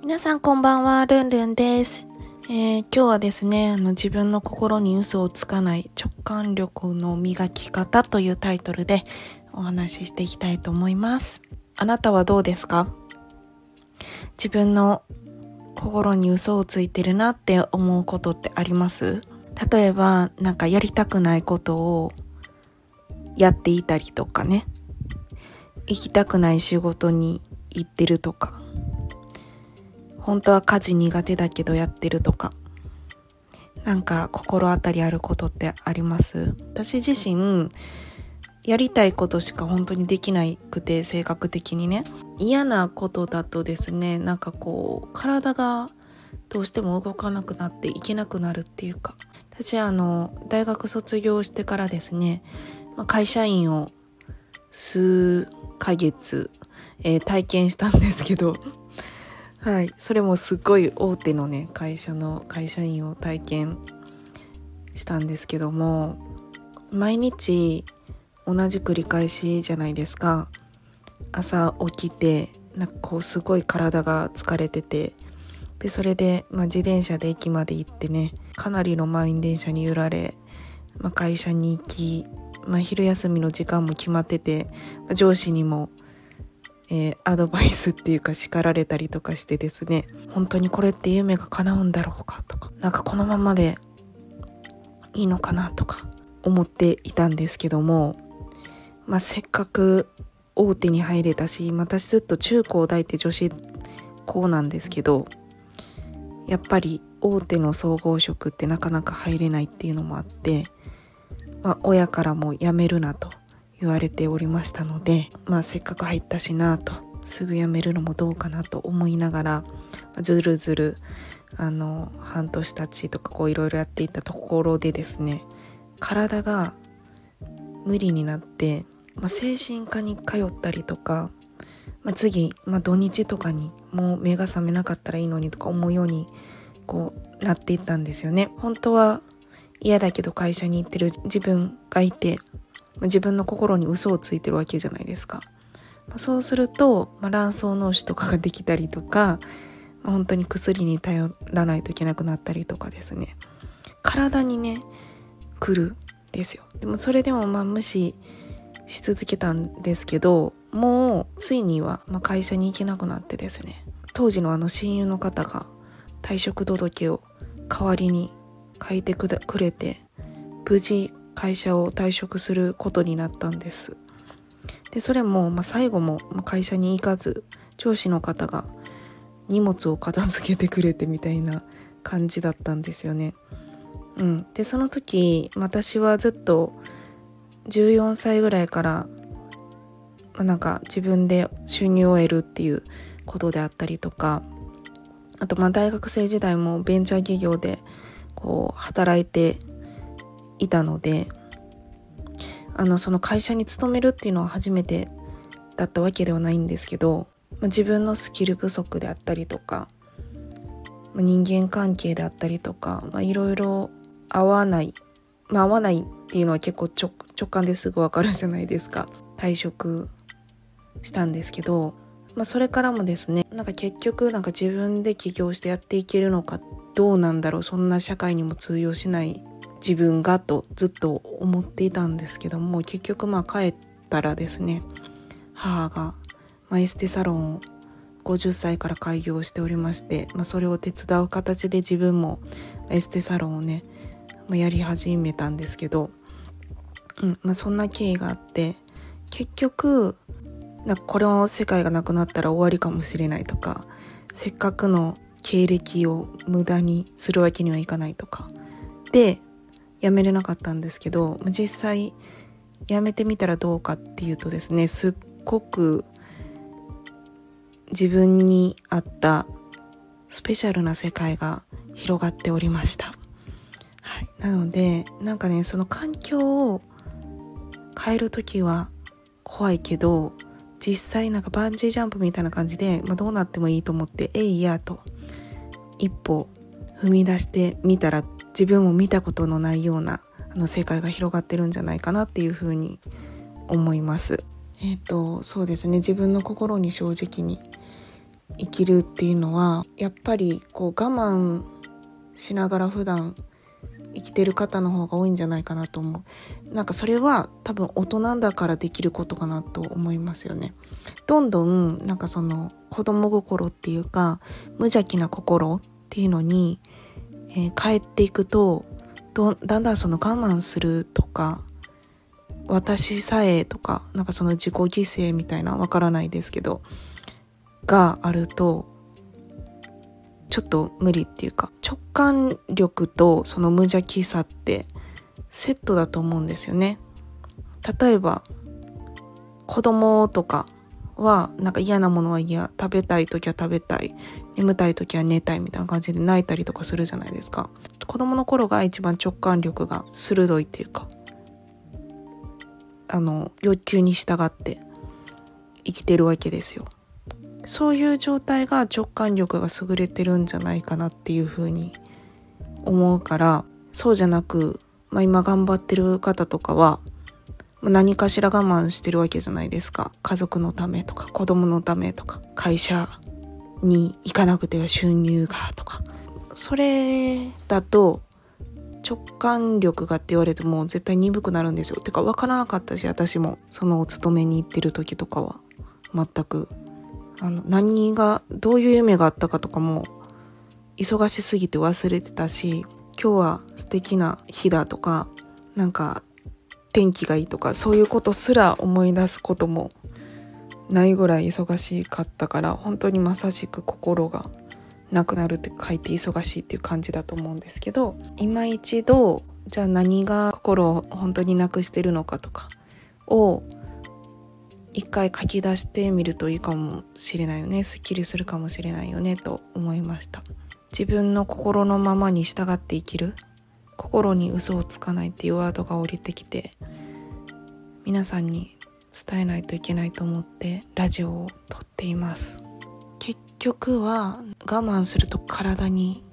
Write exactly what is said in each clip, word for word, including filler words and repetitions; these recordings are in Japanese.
皆さんこんばんは、ルンルンです。えー、今日はですね、あの自分の心に嘘をつかない直感力の磨き方というタイトルでお話ししていきたいと思います。あなたはどうですか？自分の心に嘘をついてるなって思うことってあります？例えばなんかやりたくないことをやっていたりとかね、行きたくない仕事に行ってるとか、本当は家事苦手だけどやってるとか、なんか心当たりあることってあります？私自身やりたいことしか本当にできなくて、性格的にね、嫌なことだとですね、なんかこう体がどうしても動かなくなっていけなくなるっていうか、私あの大学卒業してからですね、会社員を数ヶ月、えー、体験したんですけどはい、それもすごい大手のね会社の会社員を体験したんですけども、毎日同じ繰り返しじゃないですか。朝起きてなんかこうすごい体が疲れてて、でそれで、まあ、自転車で駅まで行ってね、かなりの満員電車に揺られ、まあ、会社に行き、まあ、昼休みの時間も決まってて、上司にも、えー、アドバイスっていうか叱られたりとかしてですね、本当にこれって夢が叶うんだろうかとか、なんかこのままでいいのかなとか思っていたんですけども、まあ、せっかく大手に入れたし、私ずっと中高大って女子高なんですけど、やっぱり大手の総合職ってなかなか入れないっていうのもあって、まあ、親からも辞めるなと言われておりましたので、まあ、せっかく入ったしなとすぐ辞めるのもどうかなと思いながら、ずるずるあの半年たちとかこういろいろやっていたところでですね、体が無理になって、まあ、精神科に通ったりとか、まあ、次、まあ、土日とかにもう目が覚めなかったらいいのにとか思うようにこうなっていったんですよね。本当は嫌だけど会社に行ってる自分がいて、自分の心に嘘をついてるわけじゃないですか。そうすると、まあ、卵巣脳腫とかができたりとか、まあ、本当に薬に頼らないといけなくなったりとかですね、体にね来るんですよ。でもそれでもまあ無視し続けたんですけど、もうついにはまあ会社に行けなくなってですね、当時のあの親友の方が退職届を代わりに書いてくれて、無事会社を退職することになったんです。でそれも、まあ、最後も会社に行かず、上司の方が荷物を片付けてくれてみたいな感じだったんですよね。うん、でその時私はずっとじゅうよんさいぐらいから、まあ、なんか自分で収入を得るっていうことであったりとか、あとまあ大学生時代もベンチャー企業でこう働いていたので、あのその会社に勤めるっていうのは初めてだったわけではないんですけど、まあ、自分のスキル不足であったりとか、まあ、人間関係であったりとか、いろいろ合わない、まあ、合わないっていうのは結構直、直感ですぐ分かるじゃないですか。退職したんですけど、まあ、それからもですね、なんか結局なんか自分で起業してやっていけるのかってどうなんだろう、そんな社会にも通用しない自分がとずっと思っていたんですけども、結局まあ帰ったらですね、母がエステサロンをごじゅっさいから開業しておりまして、まあ、それを手伝う形で自分もエステサロンをね、まあ、やり始めたんですけど、うんまあ、そんな経緯があって、結局なんかこれの世界がなくなったら終わりかもしれないとか、せっかくの経歴を無駄にするわけにはいかないとかで辞めれなかったんですけど、実際辞めてみたらどうかっていうとですね、すっごく自分に合ったスペシャルな世界が広がっておりました。はい、なのでなんかね、その環境を変えるときは怖いけど、実際なんかバンジージャンプみたいな感じで、まあ、どうなってもいいと思ってえいやと一歩踏み出してみたら、自分も見たことのないようなあの世界が広がってるんじゃないかなっていうふうに思います。えっと、そうですね、自分の心に正直に生きるっていうのはやっぱりこう我慢しながら普段生きてる方の方が多いんじゃないかなと思う。なんかそれは多分大人だからできることかなと思いますよね。どんどんなんかその子供心っていうか無邪気な心っていうのに、えー、変えていくとどだんだんその我慢するとか私さえとかなんかその自己犠牲みたいなわからないですけどがあるとちょっと無理っていうか、直感力とその無邪気さってセットだと思うんですよね。例えば子供とかはなんか嫌なものは嫌、食べたい時は食べたい、眠たい時は寝たいみたいな感じで泣いたりとかするじゃないですか。子供の頃が一番直感力が鋭いっていうか、あの要求に従って生きてるわけですよ。そういう状態が直感力が優れてるんじゃないかなっていうふうに思うから、そうじゃなく、まあ、今頑張ってる方とかは何かしら我慢してるわけじゃないですか。家族のためとか子供のためとか会社に行かなくては収入がとか、それだと直感力がって言われても絶対鈍くなるんですよ。てか分からなかったし、私もそのお勤めに行ってる時とかは全くあの何がどういう夢があったかとかも忙しすぎて忘れてたし、今日は素敵な日だとかなんか天気がいいとかそういうことすら思い出すこともないぐらい忙しかったから、本当にまさしく心がなくなるって書いて忙しいっていう感じだと思うんですけど、今一度じゃあ何が心を本当になくしてるのかとかを一回書き出してみるといいかもしれないよね。すっきりするかもしれないよねと思いました。自分の心のままに従って生きる、心に嘘をつかないっていうワードが降りてきて皆さんに伝えないといけないと思ってラジオを撮っています。結局は我慢すると体に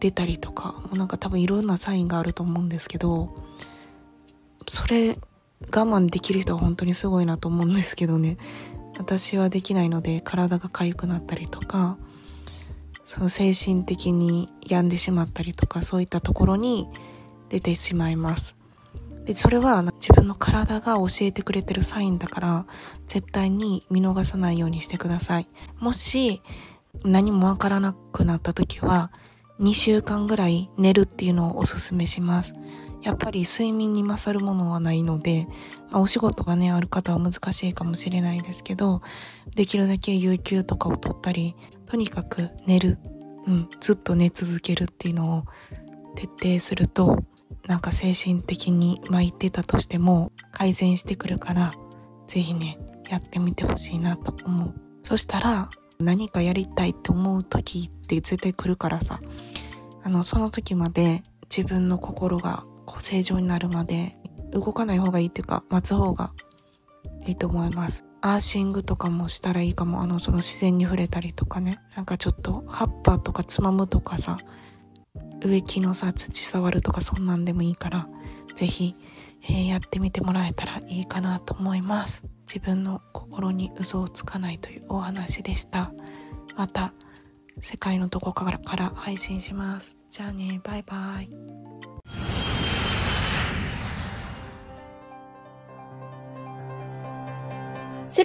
出たりとかもうなんか多分いろんなサインがあると思うんですけど、それ我慢できる人は本当にすごいなと思うんですけどね。私はできないので体が痒くなったりとか、その精神的に病んでしまったりとかそういったところに出てしまいます。でそれは自分の体が教えてくれてるサインだから絶対に見逃さないようにしてください。もし何もわからなくなった時はにしゅうかんぐらい寝るっていうのをおすすめします。やっぱり睡眠に勝るものはないので、まあ、お仕事がねある方は難しいかもしれないですけど、できるだけ有給とかを取ったり、とにかく寝る、うん、ずっと寝続けるっていうのを徹底すると、なんか精神的にまあ言ってたとしても改善してくるから、ぜひねやってみてほしいなと思う。そしたら何かやりたいって思う時って絶対来るからさ、あのその時まで自分の心が正常になるまで動かない方がいいっていうか、待つ方がいいと思います。アーシングとかもしたらいいかも。あのその自然に触れたりとかね、なんかちょっと葉っぱとかつまむとかさ、植木のさ土触るとかそんなんでもいいから、ぜひ、えー、やってみてもらえたらいいかなと思います。自分の心に嘘をつかないというお話でした。また世界のどこかから配信します。じゃあね、バイバイ。世